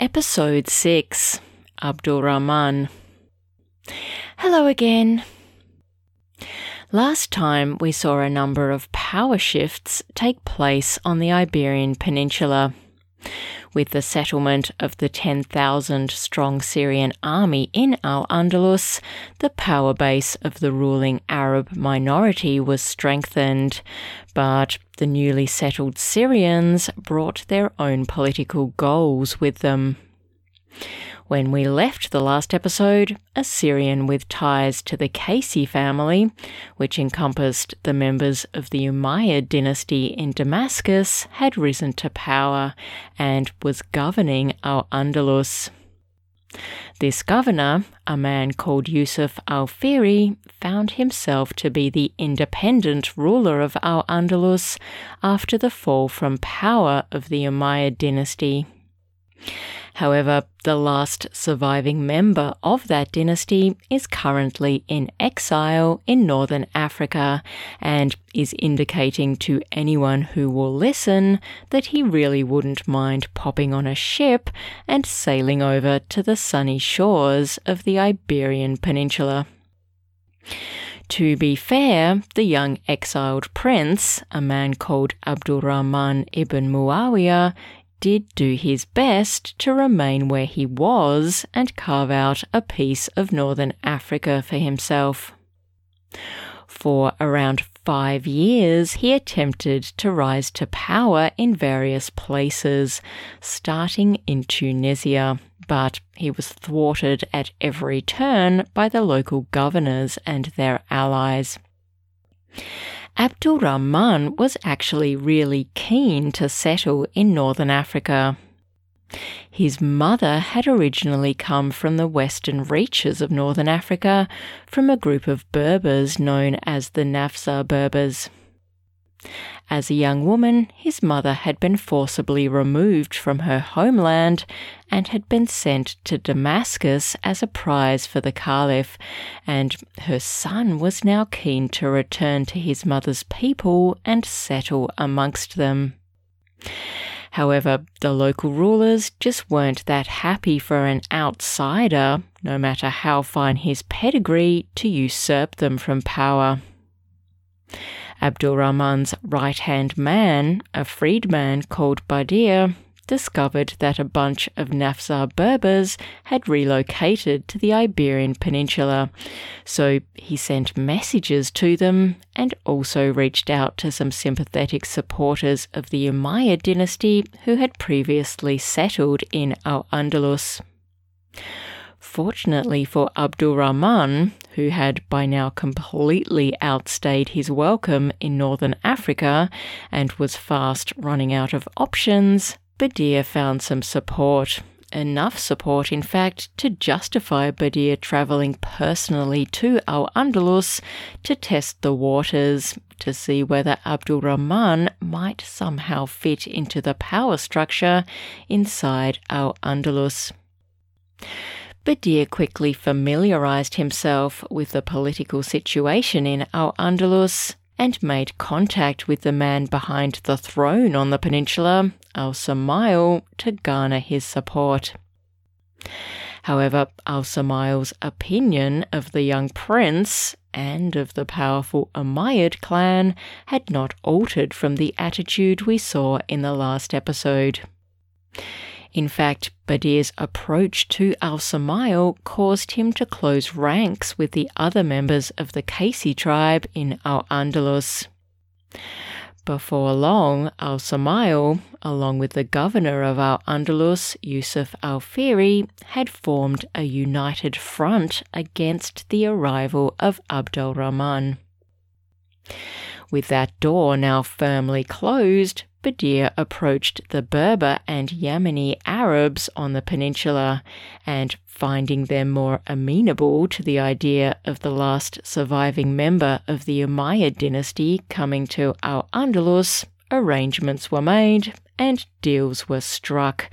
Episode 6, Abd al-Rahman. Hello again. Last time we saw a number of power shifts take place on the Iberian Peninsula, with the settlement of the 10,000-strong Syrian army in Al-Andalus. The power base of the ruling Arab minority was strengthened, but the newly settled Syrians brought their own political goals with them. When we left the last episode, a Syrian with ties to the Qaisi family, which encompassed the members of the Umayyad dynasty in Damascus, had risen to power and was governing Al-Andalus. This governor, a man called Yusuf al-Fihri, found himself to be the independent ruler of Al-Andalus after the fall from power of the Umayyad dynasty. However, the last surviving member of that dynasty is currently in exile in northern Africa and is indicating to anyone who will listen that he really wouldn't mind popping on a ship and sailing over to the sunny shores of the Iberian Peninsula. To be fair, the young exiled prince, a man called Abd al-Rahman ibn Muawiyah, did do his best to remain where he was and carve out a piece of northern Africa for himself. For around 5 years, he attempted to rise to power in various places, starting in Tunisia, but he was thwarted at every turn by the local governors and their allies. Abd al-Rahman was actually really keen to settle in northern Africa. His mother had originally come from the western reaches of northern Africa, from a group of Berbers known as the Nafza Berbers. As a young woman, his mother had been forcibly removed from her homeland and had been sent to Damascus as a prize for the Caliph, and her son was now keen to return to his mother's people and settle amongst them. However, the local rulers just weren't that happy for an outsider, no matter how fine his pedigree, to usurp them from power. Abd al-Rahman's right-hand man, a freedman called Badir, discovered that a bunch of Nafza Berbers had relocated to the Iberian Peninsula, so he sent messages to them and also reached out to some sympathetic supporters of the Umayyad dynasty who had previously settled in Al-Andalus. Fortunately for Abd al-Rahman, who had by now completely outstayed his welcome in northern Africa and was fast running out of options, Badir found some support. Enough support, in fact, to justify Badir travelling personally to Al-Andalus to test the waters, to see whether Abd al-Rahman might somehow fit into the power structure inside Al-Andalus. Badir quickly familiarised himself with the political situation in Al-Andalus and made contact with the man behind the throne on the peninsula, al-Sumayl, to garner his support. However, al-Sumayl's opinion of the young prince and of the powerful Umayyad clan had not altered from the attitude we saw in the last episode. In fact, Badir's approach to al-Sumayl caused him to close ranks with the other members of the Qaisi tribe in Al-Andalus. Before long, al-Sumayl, along with the governor of Al-Andalus, Yusuf al-Fihri, had formed a united front against the arrival of Abd al-Rahman. With that door now firmly closed, Badir approached the Berber and Yemeni Arabs on the peninsula, and finding them more amenable to the idea of the last surviving member of the Umayyad dynasty coming to Al-Andalus, arrangements were made and deals were struck,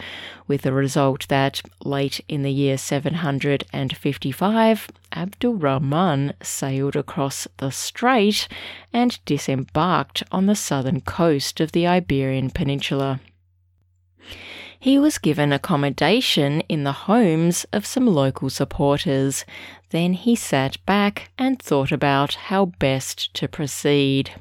with the result that, late in the year 755, Abd al-Rahman sailed across the strait and disembarked on the southern coast of the Iberian Peninsula. He was given accommodation in the homes of some local supporters. Then he sat back and thought about how best to proceed.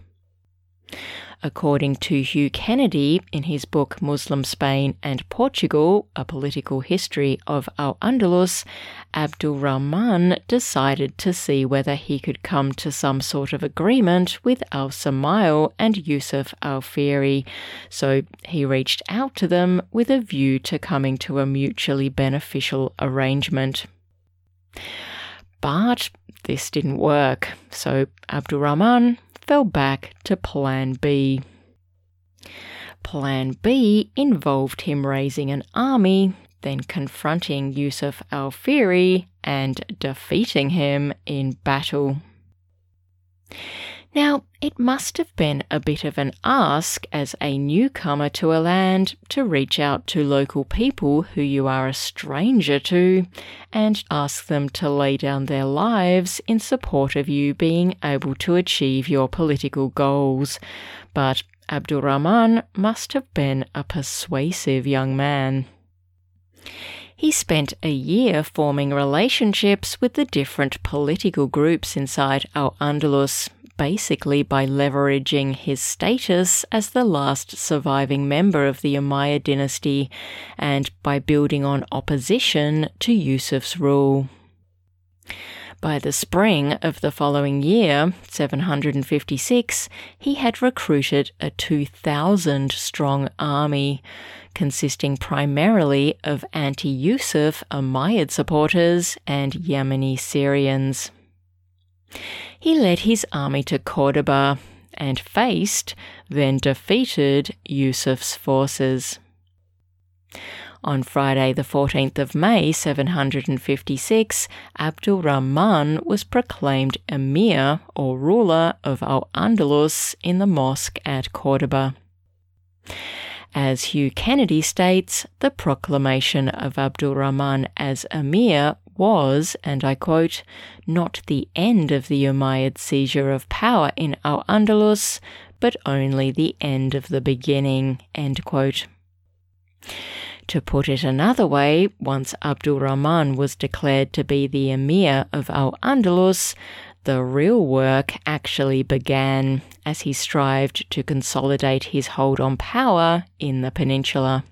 According to Hugh Kennedy, in his book Muslim Spain and Portugal, A Political History of Al-Andalus, Abd al-Rahman decided to see whether he could come to some sort of agreement with al-Sumayl and Yusuf al-Fihri, so he reached out to them with a view to coming to a mutually beneficial arrangement. But this didn't work, so Abd al-Rahman fell back to Plan B. Plan B involved him raising an army, then confronting Yusuf al-Fihri and defeating him in battle. Now, it must have been a bit of an ask as a newcomer to a land to reach out to local people who you are a stranger to and ask them to lay down their lives in support of you being able to achieve your political goals. But Abd al-Rahman must have been a persuasive young man. He spent a year forming relationships with the different political groups inside Al-Andalus, basically by leveraging his status as the last surviving member of the Umayyad dynasty and by building on opposition to Yusuf's rule. By the spring of the following year, 756, he had recruited a 2,000-strong army, consisting primarily of anti-Yusuf Umayyad supporters and Yemeni Syrians. He led his army to Cordoba and faced, then defeated, Yusuf's forces. On Friday the 14th of May 756, Abd al-Rahman was proclaimed emir or ruler of Al-Andalus in the mosque at Cordoba. As Hugh Kennedy states, the proclamation of Abd al-Rahman as emir was, and I quote, "not the end of the Umayyad seizure of power in Al-Andalus, but only the end of the beginning," end quote. To put it another way, once Abd al-Rahman was declared to be the emir of Al-Andalus, the real work actually began, as he strived to consolidate his hold on power in the peninsula.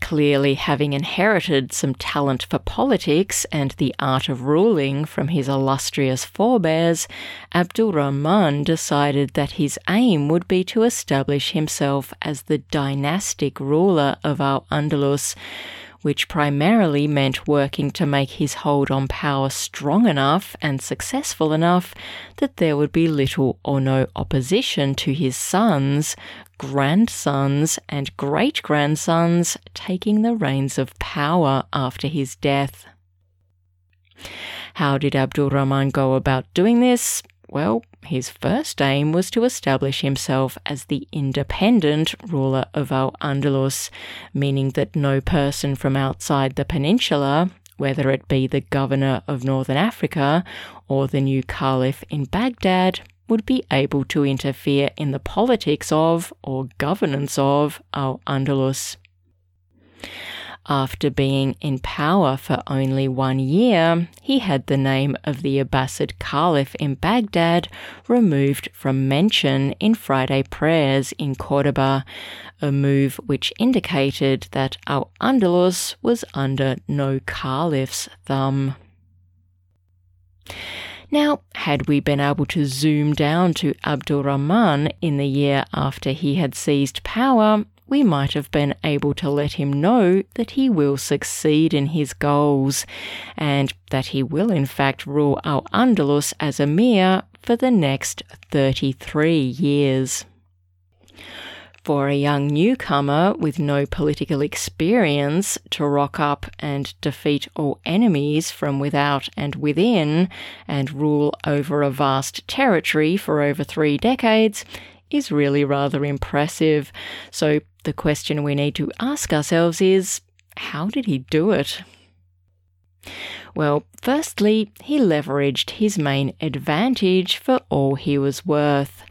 Clearly having inherited some talent for politics and the art of ruling from his illustrious forebears, Abd al-Rahman decided that his aim would be to establish himself as the dynastic ruler of Al-Andalus, which primarily meant working to make his hold on power strong enough and successful enough that there would be little or no opposition to his sons, grandsons, and great-grandsons taking the reins of power after his death. How did Abd al-Rahman go about doing this? Well, his first aim was to establish himself as the independent ruler of Al-Andalus, meaning that no person from outside the peninsula, whether it be the governor of northern Africa or the new caliph in Baghdad, would be able to interfere in the politics of or governance of Al-Andalus. After being in power for only 1 year, he had the name of the Abbasid Caliph in Baghdad removed from mention in Friday prayers in Cordoba, a move which indicated that Al-Andalus was under no caliph's thumb. Now, had we been able to zoom down to Abd al-Rahman in the year after he had seized power, we might have been able to let him know that he will succeed in his goals and that he will in fact rule Al-Andalus as emir for the next 33 years. For a young newcomer with no political experience to rock up and defeat all enemies from without and within and rule over a vast territory for over 3 decades is really rather impressive. So the question we need to ask ourselves is, how did he do it? Well, firstly, he leveraged his main advantage for all he was worth.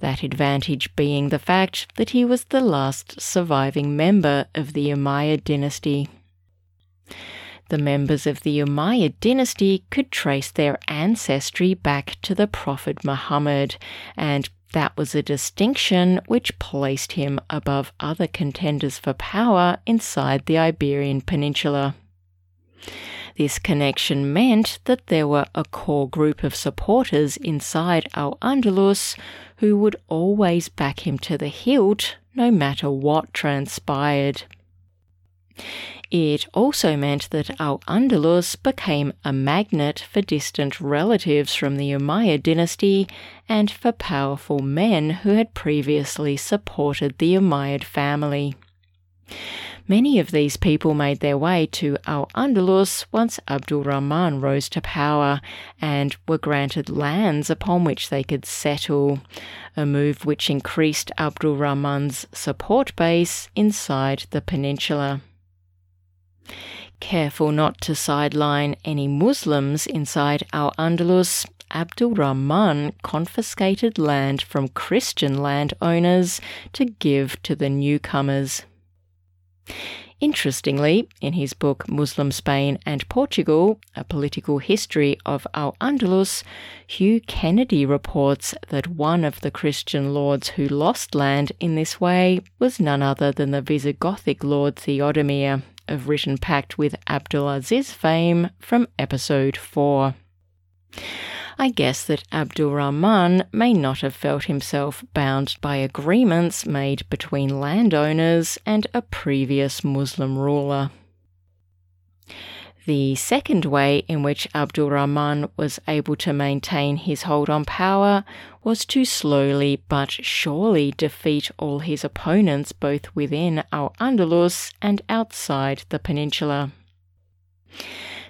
That advantage being the fact that he was the last surviving member of the Umayyad dynasty. The members of the Umayyad dynasty could trace their ancestry back to the Prophet Muhammad, and that was a distinction which placed him above other contenders for power inside the Iberian Peninsula. This connection meant that there were a core group of supporters inside Al-Andalus who would always back him to the hilt, no matter what transpired. It also meant that Al-Andalus became a magnet for distant relatives from the Umayyad dynasty and for powerful men who had previously supported the Umayyad family. Many of these people made their way to Al-Andalus once Abd al-Rahman rose to power and were granted lands upon which they could settle, a move which increased Abd al-Rahman's support base inside the peninsula. Careful not to sideline any Muslims inside Al-Andalus, Abd al-Rahman confiscated land from Christian landowners to give to the newcomers. Interestingly, in his book Muslim Spain and Portugal, A Political History of Al-Andalus, Hugh Kennedy reports that one of the Christian lords who lost land in this way was none other than the Visigothic lord Theodomir, of written pact with Abdulaziz fame from episode 4. I guess that Abd al-Rahman may not have felt himself bound by agreements made between landowners and a previous Muslim ruler. The second way in which Abd al-Rahman was able to maintain his hold on power was to slowly but surely defeat all his opponents both within Al-Andalus and outside the peninsula.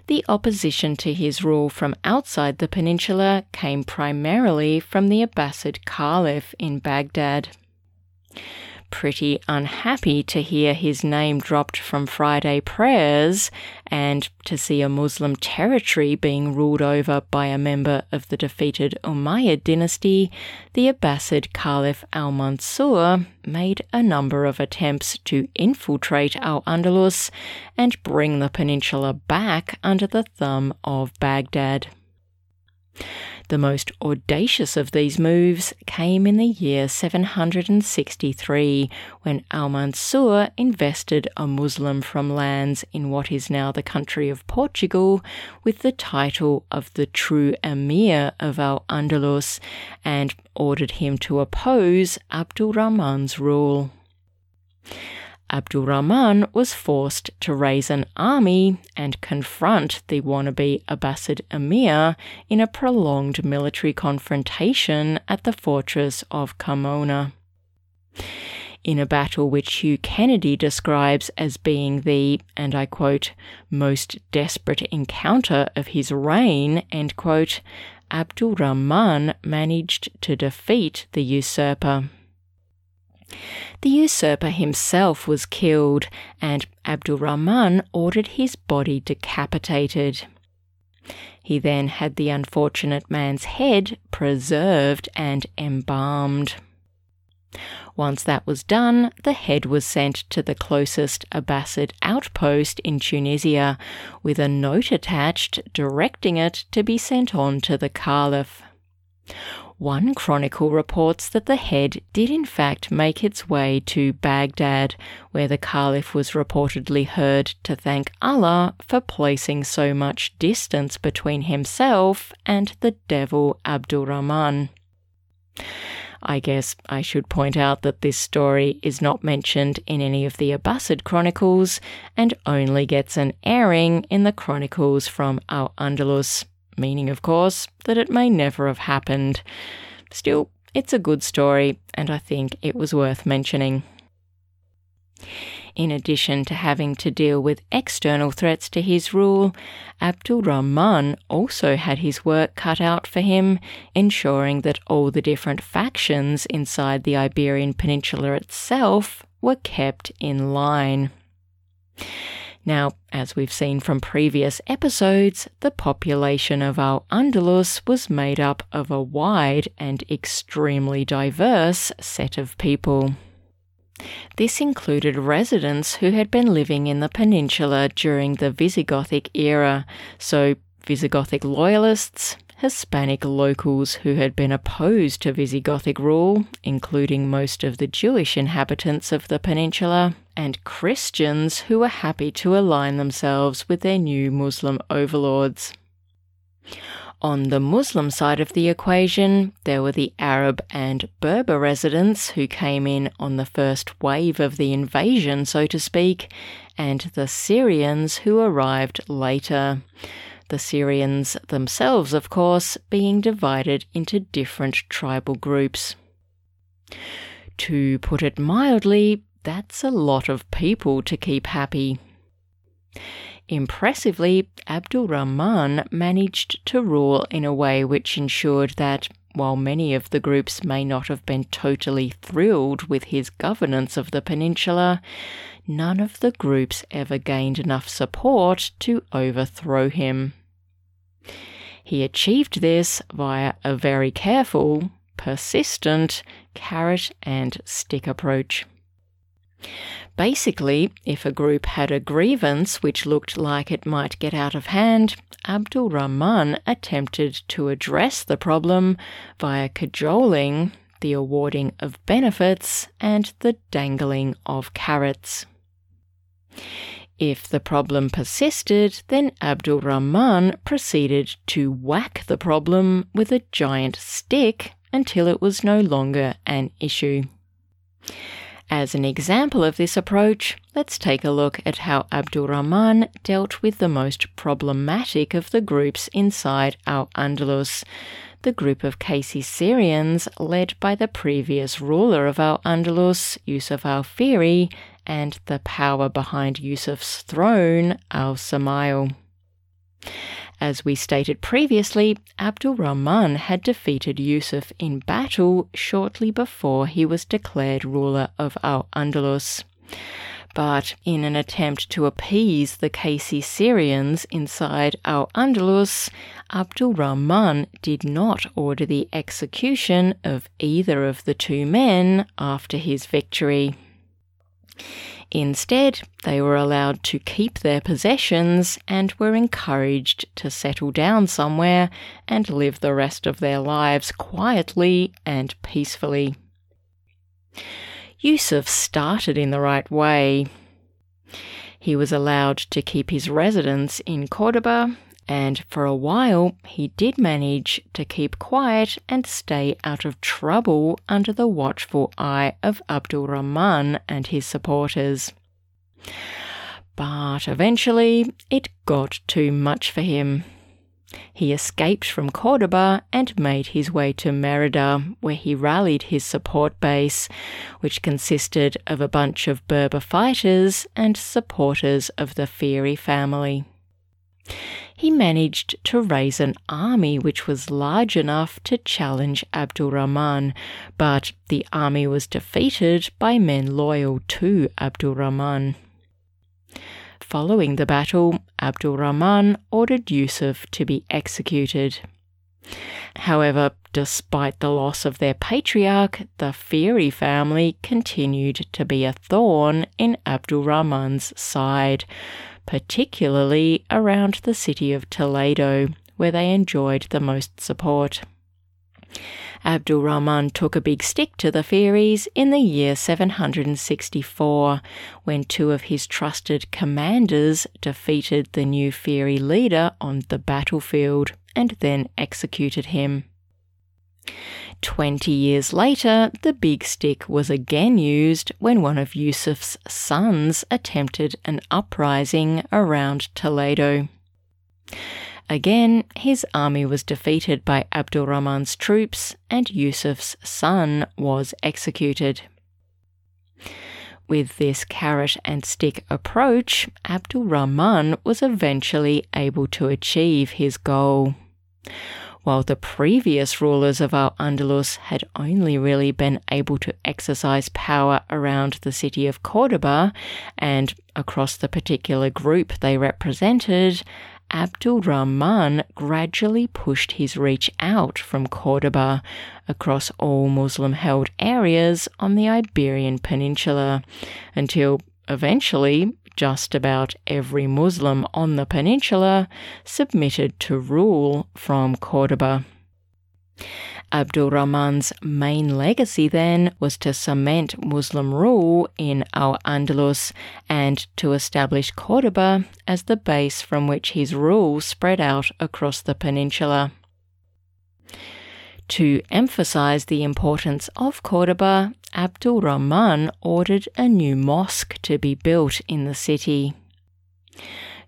The opposition to his rule from outside the peninsula came primarily from the Abbasid Caliph in Baghdad. Pretty unhappy to hear his name dropped from Friday prayers and to see a Muslim territory being ruled over by a member of the defeated Umayyad dynasty, the Abbasid Caliph al-Mansur made a number of attempts to infiltrate Al-Andalus and bring the peninsula back under the thumb of Baghdad. The most audacious of these moves came in the year 763, when al-Mansur invested a Muslim from lands in what is now the country of Portugal with the title of the true Emir of Al-Andalus and ordered him to oppose Abd al-Rahman's rule. Abd al-Rahman was forced to raise an army and confront the wannabe Abbasid emir in a prolonged military confrontation at the fortress of Kamona. In a battle which Hugh Kennedy describes as being the, and I quote, most desperate encounter of his reign, end quote, Abd al-Rahman managed to defeat the usurper. The usurper himself was killed, and Abd al-Rahman ordered his body decapitated. He then had the unfortunate man's head preserved and embalmed. Once that was done, the head was sent to the closest Abbasid outpost in Tunisia, with a note attached directing it to be sent on to the Caliph. One chronicle reports that the head did in fact make its way to Baghdad, where the Caliph was reportedly heard to thank Allah for placing so much distance between himself and the devil Abd al-Rahman. I guess I should point out that this story is not mentioned in any of the Abbasid chronicles and only gets an airing in the chronicles from Al-Andalus. meaning, of course, that it may never have happened. Still, it's a good story, and I think it was worth mentioning. In addition to having to deal with external threats to his rule, Abd al-Rahman also had his work cut out for him, ensuring that all the different factions inside the Iberian Peninsula itself were kept in line. Now, as we've seen from previous episodes, the population of Al-Andalus was made up of a wide and extremely diverse set of people. This included residents who had been living in the peninsula during the Visigothic era, so Visigothic loyalists, Hispanic locals who had been opposed to Visigothic rule, including most of the Jewish inhabitants of the peninsula, and Christians who were happy to align themselves with their new Muslim overlords. On the Muslim side of the equation, there were the Arab and Berber residents who came in on the first wave of the invasion, so to speak, and the Syrians who arrived later. The Syrians themselves, of course, being divided into different tribal groups. To put it mildly, that's a lot of people to keep happy. Impressively, Abd al-Rahman managed to rule in a way which ensured that, while many of the groups may not have been totally thrilled with his governance of the peninsula, none of the groups ever gained enough support to overthrow him. He achieved this via a very careful, persistent carrot and stick approach. Basically, if a group had a grievance which looked like it might get out of hand, Abd al-Rahman attempted to address the problem via cajoling, the awarding of benefits, and the dangling of carrots. If the problem persisted, then Abd al-Rahman proceeded to whack the problem with a giant stick until it was no longer an issue. As an example of this approach, let's take a look at how Abd al-Rahman dealt with the most problematic of the groups inside Al-Andalus, the group of Qaisi Syrians led by the previous ruler of Al-Andalus, Yusuf al-Fihri, and the power behind Yusuf's throne, al-Sumayl. As we stated previously, Abd al-Rahman had defeated Yusuf in battle shortly before he was declared ruler of Al-Andalus. But in an attempt to appease the Qaisi Syrians inside Al-Andalus, Abd al-Rahman did not order the execution of either of the two men after his victory. Instead, they were allowed to keep their possessions and were encouraged to settle down somewhere and live the rest of their lives quietly and peacefully. Yusuf started in the right way. He was allowed to keep his residence in Cordoba, and for a while he did manage to keep quiet and stay out of trouble under the watchful eye of Abd al-Rahman and his supporters. But eventually it got too much for him. He escaped from Cordoba and made his way to Merida, where he rallied his support base, which consisted of a bunch of Berber fighters and supporters of the Fihri family. He managed to raise an army which was large enough to challenge Abd al-Rahman, but the army was defeated by men loyal to Abd al-Rahman. Following the battle, Abd al-Rahman ordered Yusuf to be executed. However, despite the loss of their patriarch, the Fihri family continued to be a thorn in Abd al-Rahman's side, particularly around the city of Toledo, where they enjoyed the most support. Abd al-Rahman took a big stick to the Fihris in the year 764, when two of his trusted commanders defeated the new Fihri leader on the battlefield and then executed him. 20 years later, the big stick was again used when one of Yusuf's sons attempted an uprising around Toledo. Again, his army was defeated by Abd al-Rahman's troops and Yusuf's son was executed. With this carrot and stick approach, Abd al-Rahman was eventually able to achieve his goal. While the previous rulers of Al-Andalus had only really been able to exercise power around the city of Cordoba and across the particular group they represented, Abd al-Rahman gradually pushed his reach out from Cordoba across all Muslim-held areas on the Iberian Peninsula, until eventually just about every Muslim on the peninsula submitted to rule from Cordoba. Abd al-Rahman's main legacy then was to cement Muslim rule in Al-Andalus and to establish Cordoba as the base from which his rule spread out across the peninsula. To emphasize the importance of Cordoba, Abd al-Rahman ordered a new mosque to be built in the city.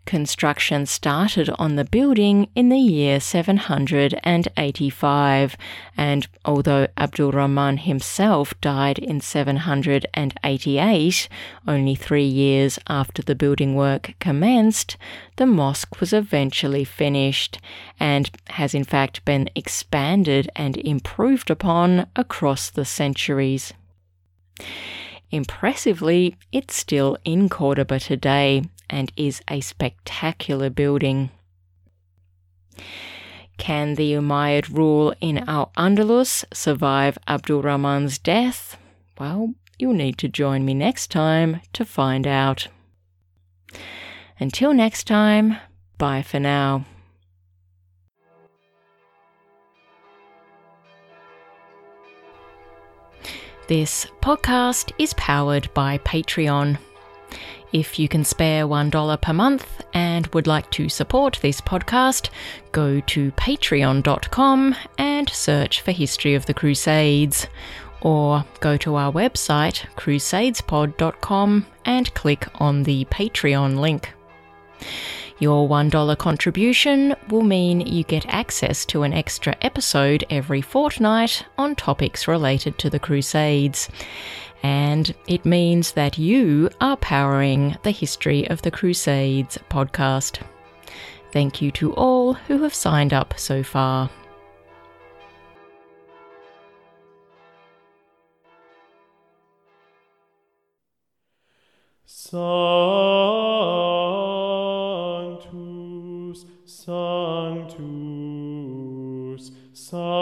Construction started on the building in the year 785, and although Abd al-Rahman himself died in 788, only 3 years after the building work commenced, the mosque was eventually finished and has in fact been expanded and improved upon across the centuries. Impressively, it's still in Cordoba today and is a spectacular building. Can the Umayyad rule in Al-Andalus survive Abd al-Rahman's death? Well, you'll need to join me next time to find out. Until next time, bye for now. This podcast is powered by Patreon. If you can spare $1 per month and would like to support this podcast, go to patreon.com and search for History of the Crusades, or go to our website crusadespod.com and click on the Patreon link. Your $1 contribution will mean you get access to an extra episode every fortnight on topics related to the Crusades. And it means that you are powering the History of the Crusades podcast. Thank you to all who have signed up so far. Sanctus, Sanctus, Sanctus.